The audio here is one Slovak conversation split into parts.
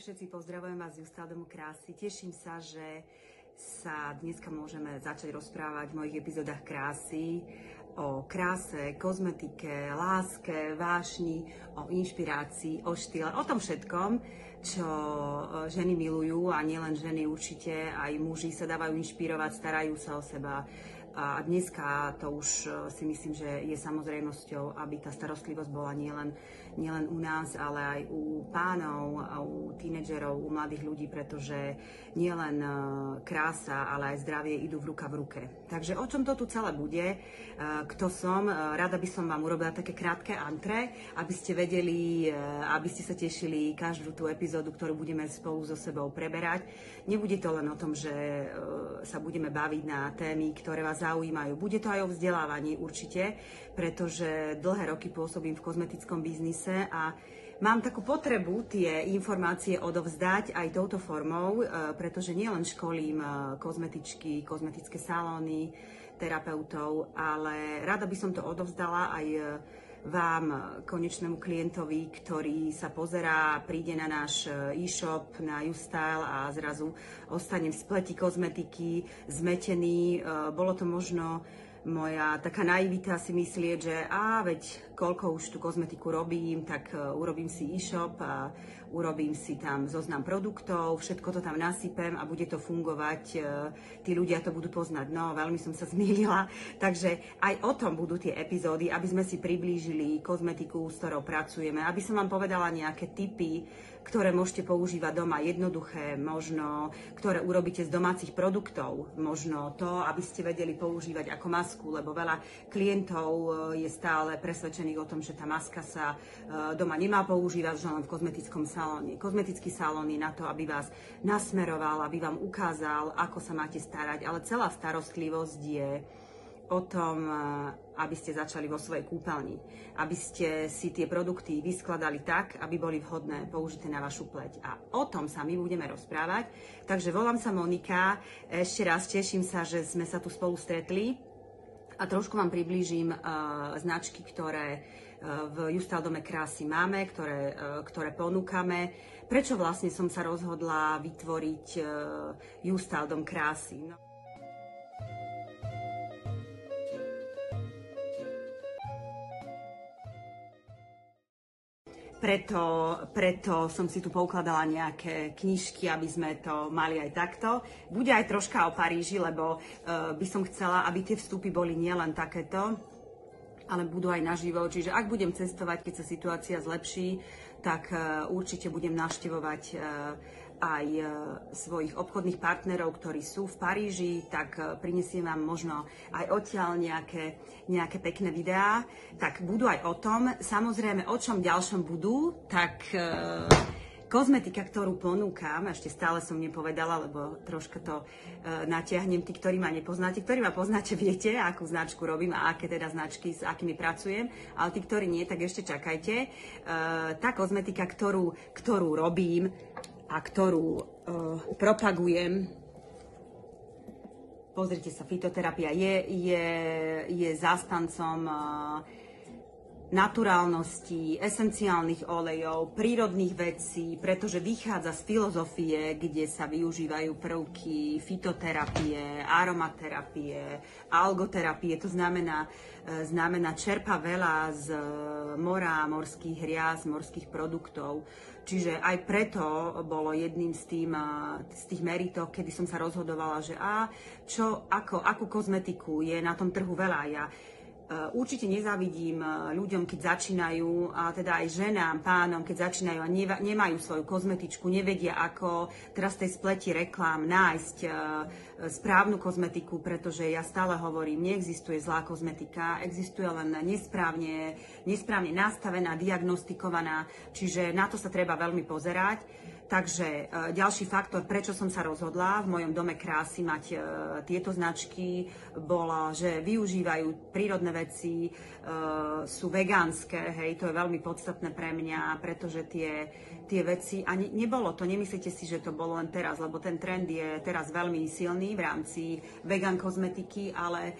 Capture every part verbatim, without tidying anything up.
všetci, pozdravujem vás z Ústavu krásy. Teším sa, že sa dneska môžeme začať rozprávať v mojich epizódach krásy o kráse, kozmetike, láske, vášni, o inšpirácii, o štýle, o tom všetkom, čo ženy milujú, a nielen ženy určite, aj muži sa dávajú inšpirovať, starajú sa o seba. A dneska to už si myslím, že je samozrejmosťou, aby tá starostlivosť bola nielen, nielen u nás, ale aj u pánov, a u tínedžerov, u mladých ľudí, pretože nielen krása, ale aj zdravie idú v ruka v ruke. Takže o čom to tu celé bude, kto som, rada by som vám urobila také krátke antre, aby ste vedeli, aby ste sa tešili každú tú epizódu, ktorú budeme spolu so sebou preberať. Nebude to len o tom, že sa budeme baviť na témy, ktoré vás zaujímajú. Bude to aj o vzdelávaní určite, pretože dlhé roky pôsobím v kozmetickom biznise a mám takú potrebu tie informácie odovzdať aj touto formou, pretože nielen školím kozmetičky, kozmetické salóny, terapeutov, ale rada by som to odovzdala aj vám, konečnému klientovi, ktorý sa pozerá, príde na náš e-shop, na YouStyle a zrazu ostane v spleti kozmetiky, zmetený. Bolo to možno moja taká naivita si myslieť, že á, veď koľko už tú kozmetiku robím, tak urobím si e-shop a urobím si tam zoznam produktov, všetko to tam nasypem a bude to fungovať, tí ľudia to budú poznať. No, veľmi som sa zmýlila, takže aj o tom budú tie epizódy, aby sme si priblížili kozmetiku, s ktorou pracujeme, aby som vám povedala nejaké tipy, ktoré môžete používať doma, jednoduché, možno, ktoré urobíte z domácich produktov, možno to, aby ste vedeli používať ako masku, lebo veľa klientov je stále presvedčených o tom, že tá maska sa doma nemá používať, že len v kozmetickom salóne. Kozmetický salón je na to, aby vás nasmeroval, aby vám ukázal, ako sa máte starať, ale celá starostlivosť je o tom, aby ste začali vo svojej kúpeľni, aby ste si tie produkty vyskladali tak, aby boli vhodné, použité na vašu pleť. A o tom sa my budeme rozprávať. Takže volám sa Monika, ešte raz teším sa, že sme sa tu spolu stretli a trošku vám priblížim uh, značky, ktoré uh, v YouStyle dome krásy máme, ktoré, uh, ktoré ponúkame. Prečo vlastne som sa rozhodla vytvoriť uh, YouStyle dom krásy? No. Preto, preto som si tu poukladala nejaké knižky, aby sme to mali aj takto. Bude aj troška o Paríži, lebo uh, by som chcela, aby tie vstupy boli nielen takéto, ale budú aj naživo. Čiže ak budem cestovať, keď sa situácia zlepší, tak uh, určite budem navštevovať uh, aj e, svojich obchodných partnerov, ktorí sú v Paríži, tak e, prinesiem vám možno aj odtiaľ nejaké, nejaké pekné videá. Tak budú aj o tom. Samozrejme, o čom ďalšom budú, tak e, kozmetika, ktorú ponúkam, ešte stále som nepovedala, lebo troška to e, natiahnem. Tí, ktorí ma nepoznáte, ktorí ma poznáte, viete, akú značku robím a aké teda značky, s akými pracujem, ale tí, ktorí nie, tak ešte čakajte. E, tá kozmetika, ktorú, ktorú robím, a ktorú uh, propagujem. Pozrite sa, fitoterapia je, je, je zástancom uh, naturálnosti, esenciálnych olejov, prírodných vecí, pretože vychádza z filozofie, kde sa využívajú prvky fitoterapie, aromaterapie, algoterapie. To znamená, znamená čerpa veľa z mora, morských hriaz, morských produktov. Čiže aj preto bolo jedným z, tým, z tých meritov, kedy som sa rozhodovala, že a čo, ako, akú kozmetiku je na tom trhu veľa. Ja určite nezávidím ľuďom, keď začínajú, a teda aj ženám, pánom, keď začínajú a neva, nemajú svoju kozmetičku, nevedia, ako teraz tej spleti reklám nájsť e, správnu kozmetiku, pretože ja stále hovorím, neexistuje zlá kozmetika, existuje len nesprávne, nesprávne nastavená, diagnostikovaná, čiže na to sa treba veľmi pozerať. Takže ďalší faktor, prečo som sa rozhodla v mojom dome krásy mať e, tieto značky, bola, že využívajú prírodné veci, e, sú vegánske, hej, to je veľmi podstatné pre mňa, pretože tie, tie veci, a ne, nebolo to, nemyslíte si, že to bolo len teraz, lebo ten trend je teraz veľmi silný v rámci vegan kozmetiky, ale e,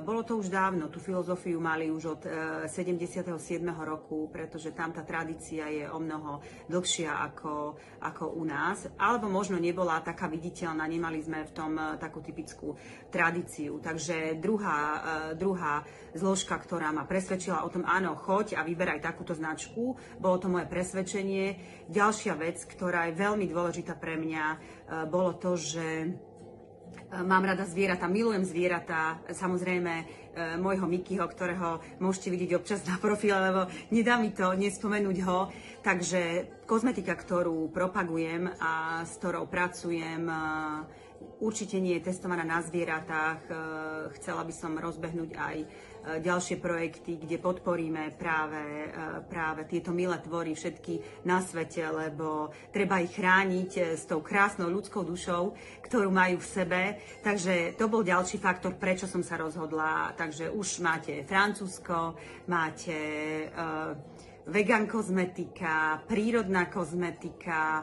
bolo to už dávno, tú filozofiu mali už od e, sedemdesiateho siedmeho roku, pretože tam tá tradícia je o mnoho dlhšia ako ako u nás, alebo možno nebola taká viditeľná, nemali sme v tom takú typickú tradíciu. Takže druhá, druhá zložka, ktorá ma presvedčila o tom, áno, choď a vyberaj takúto značku, bolo to moje presvedčenie. Ďalšia vec, ktorá je veľmi dôležitá pre mňa, bolo to, že mám rada zvieratá, milujem zvieratá, samozrejme e, môjho Mikyho, ktorého môžete vidieť občas na profile, lebo nedá mi to nespomenúť ho. Takže kozmetika, ktorú propagujem a s ktorou pracujem, e, určite nie je testovaná na zvieratách. E, chcela by som rozbehnúť aj e, ďalšie projekty, kde podporíme práve, e, práve tieto milé tvory všetky na svete, lebo treba ich chrániť s tou krásnou ľudskou dušou, ktorú majú v sebe. Takže to bol ďalší faktor, prečo som sa rozhodla. Takže už máte Francúzsko, máte e, vegan kozmetika, prírodná kozmetika, e,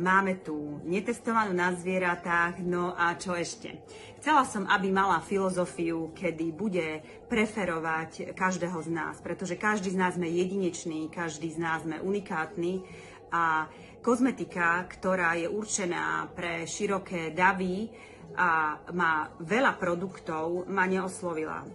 máme tu netestovanú na zvieratách, no a čo ešte? Chcela som, aby mala filozofiu, kedy bude preferovať každého z nás, pretože každý z nás sme jedinečný, každý z nás sme unikátny a kozmetika, ktorá je určená pre široké davy a má veľa produktov, ma neoslovila.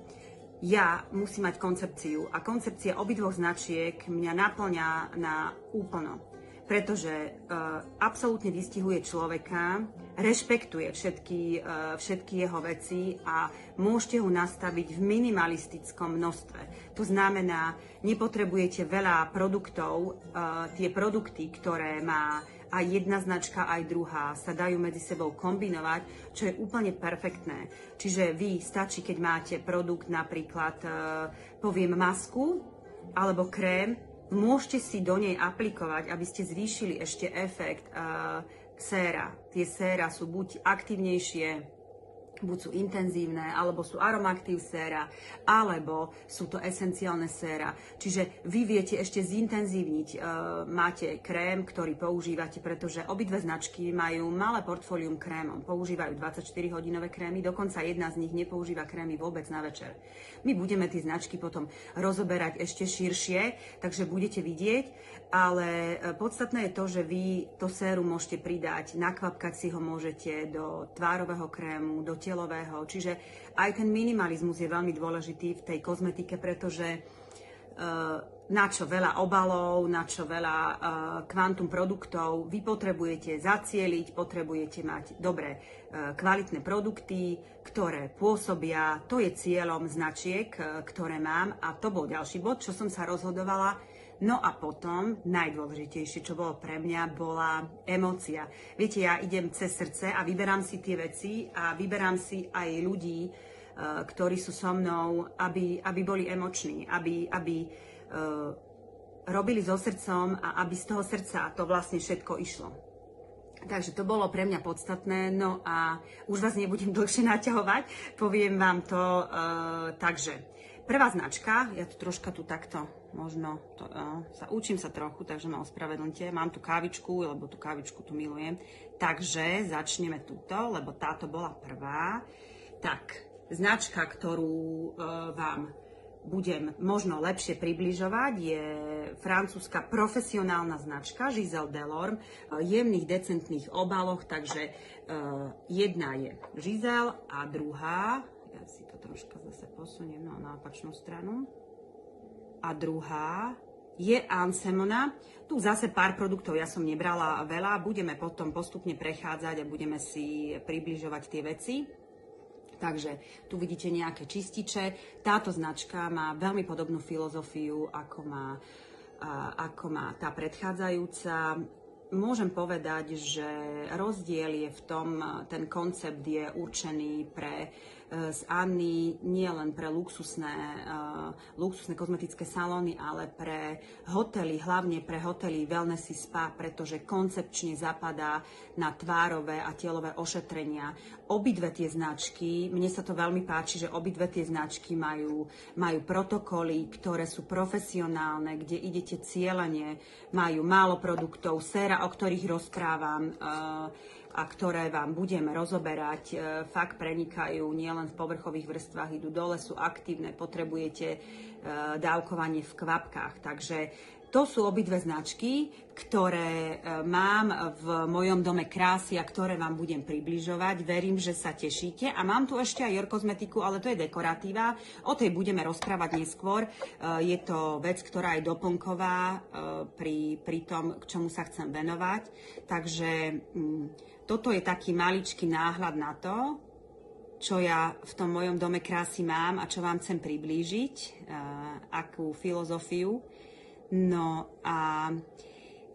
Ja musím mať koncepciu a koncepcia obidvoch značiek mňa naplňa na úplno, pretože uh, absolútne vystihuje človeka, rešpektuje všetky, uh, všetky jeho veci a môžete ho nastaviť v minimalistickom množstve. To znamená, nepotrebujete veľa produktov, uh, tie produkty, ktoré má a jedna značka aj druhá sa dajú medzi sebou kombinovať, čo je úplne perfektné. Čiže vy stačí, keď máte produkt, napríklad e, poviem masku alebo krém, môžete si do nej aplikovať, aby ste zvýšili ešte efekt e, séra. Tie séra sú buď aktívnejšie, buď sú intenzívne, alebo sú aromaktív séra, alebo sú to esenciálne séra. Čiže vy viete ešte zintenzívniť. E, máte krém, ktorý používate, pretože obidve značky majú malé portfólium krémom. Používajú dvadsaťštyri hodinové krémy, dokonca jedna z nich nepoužíva krémy vôbec na večer. My budeme tie značky potom rozoberať ešte širšie, takže budete vidieť, ale podstatné je to, že vy to sérum môžete pridať, nakvapkať si ho môžete do tvárového krému, do telového, čiže aj ten minimalizmus je veľmi dôležitý v tej kozmetike, pretože uh, na čo veľa obalov, na čo veľa uh, kvantum produktov, vy potrebujete zacieliť, potrebujete mať dobré uh, kvalitné produkty, ktoré pôsobia, to je cieľom značiek, uh, ktoré mám a to bol ďalší bod, čo som sa rozhodovala. No a potom, najdôležitejšie, čo bolo pre mňa, bola emócia. Viete, ja idem cez srdce a vyberám si tie veci a vyberám si aj ľudí, ktorí sú so mnou, aby, aby boli emoční, aby, aby uh, robili so srdcom a aby z toho srdca to vlastne všetko išlo. Takže to bolo pre mňa podstatné, no a už vás nebudem dlhšie naťahovať, poviem vám to uh, takže. Prvá značka, ja tu troška tu takto, možno, to, uh, sa učím sa trochu, takže ma ospravedlňte. Mám tu kávičku, lebo tú kávičku tu milujem. Takže začneme túto, lebo táto bola prvá. Tak, značka, ktorú uh, vám budem možno lepšie približovať, je francúzska profesionálna značka Gisèle Delorme v jemných, decentných obaloch, takže uh, jedna je Gisèle a druhá... Ja si to troška zase posuniem no, na opačnú stranu. A druhá je Ansemona. Tu zase pár produktov, ja som nebrala veľa. Budeme potom postupne prechádzať a budeme si približovať tie veci. Takže tu vidíte nejaké čističe. Táto značka má veľmi podobnú filozofiu, ako má, ako má tá predchádzajúca. Môžem povedať, že rozdiel je v tom, ten koncept je určený pre z Anny nie len pre luxusné, uh, luxusné kozmetické salóny, ale pre hotely, hlavne pre hotely wellnessy spa, pretože koncepčne zapadá na tvárové a telové ošetrenia. Obidve tie značky, mne sa to veľmi páči, že obidve tie značky majú, majú protokoly, ktoré sú profesionálne, kde idete cieľane, majú málo produktov, séra, o ktorých rozprávam, uh, a ktoré vám budeme rozoberať, e, fakt prenikajú nielen v povrchových vrstvách, idú dole, sú aktívne, potrebujete dávkovanie v kvapkách. Takže to sú obidve značky, ktoré mám v mojom dome krásy a ktoré vám budem približovať. Verím, že sa tešíte. A mám tu ešte aj Your kozmetiku, ale to je dekoratíva. O tej budeme rozprávať neskôr. Je to vec, ktorá je doplnková pri, pri tom, k čomu sa chcem venovať. Takže toto je taký maličký náhľad na to, čo ja v tom mojom dome krásy mám a čo vám chcem priblížiť, akú filozofiu. No a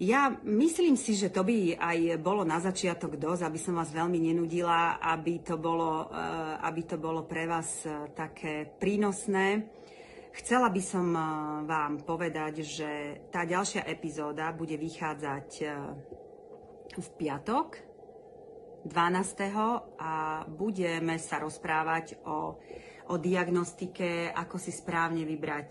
ja myslím si, že to by aj bolo na začiatok dosť, aby som vás veľmi nenudila, aby to bolo, aby to bolo pre vás také prínosné. Chcela by som vám povedať, že tá ďalšia epizóda bude vychádzať v piatok dvanásteho a budeme sa rozprávať o, o diagnostike, ako si správne vybrať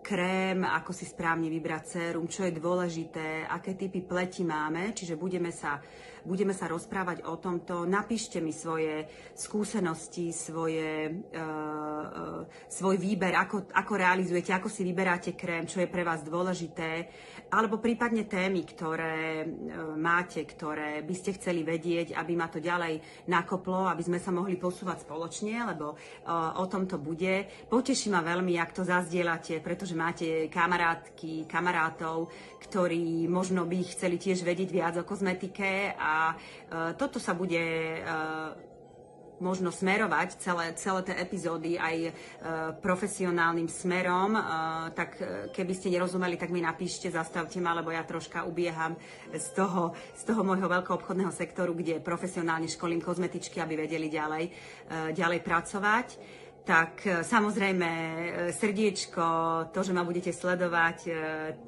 krém, ako si správne vybrať sérum, čo je dôležité, aké typy pleti máme, čiže budeme sa, budeme sa rozprávať o tomto. Napíšte mi svoje skúsenosti, svoje, e, e, svoj výber, ako, ako realizujete, ako si vyberáte krém, čo je pre vás dôležité, alebo prípadne témy, ktoré e, máte, ktoré by ste chceli vedieť, aby ma to ďalej nakoplo, aby sme sa mohli posúvať spoločne, lebo e, o tom to bude. Poteší ma veľmi, ak to zazdielate, pretože máte kamarátky, kamarátov, ktorí možno by chceli tiež vedieť viac o kozmetike a e, toto sa bude e, možno smerovať, celé, celé tie epizódy aj e, profesionálnym smerom, e, tak keby ste nerozumeli, tak mi napíšte, zastavte ma, lebo ja troška ubieham z toho, z toho môjho veľkoobchodného sektoru, kde profesionálne školím kozmetičky, aby vedeli ďalej, e, ďalej pracovať. Tak samozrejme srdiečko, to, že ma budete sledovať,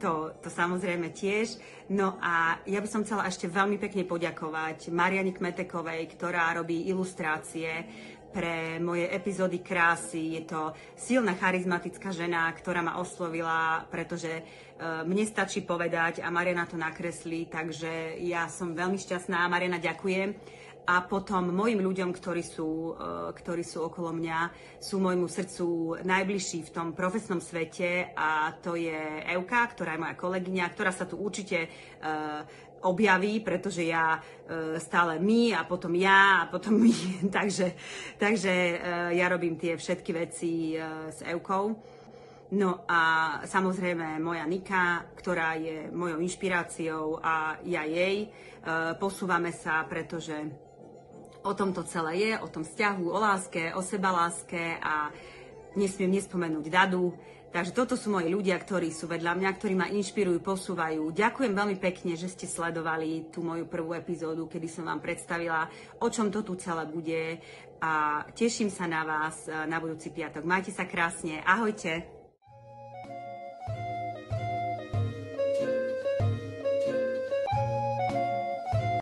to, to samozrejme tiež. No a ja by som chcela ešte veľmi pekne poďakovať Mariane Kmetekovej, ktorá robí ilustrácie pre moje epizódy krásy. Je to silná, charizmatická žena, ktorá ma oslovila, pretože mne stačí povedať a Mariana to nakreslí, takže ja som veľmi šťastná. Mariana, ďakujem. A potom mojim ľuďom, ktorí sú, ktorí sú okolo mňa, sú môjmu srdcu najbližší v tom profesnom svete a to je Evka, ktorá je moja kolegyňa, ktorá sa tu určite uh, objaví, pretože ja uh, stále my a potom ja a potom my. takže takže uh, ja robím tie všetky veci uh, s Evkou. No a samozrejme moja Nika, ktorá je mojou inšpiráciou a ja jej. Uh, posúvame sa, pretože o tom to celé je, o tom vzťahu, o láske, o sebaláske a nesmiem nespomenúť Dadu. Takže toto sú moji ľudia, ktorí sú vedľa mňa, ktorí ma inšpirujú, posúvajú. Ďakujem veľmi pekne, že ste sledovali tú moju prvú epizódu, kedy som vám predstavila, o čom to tu celé bude. A teším sa na vás na budúci piatok. Majte sa krásne. Ahojte.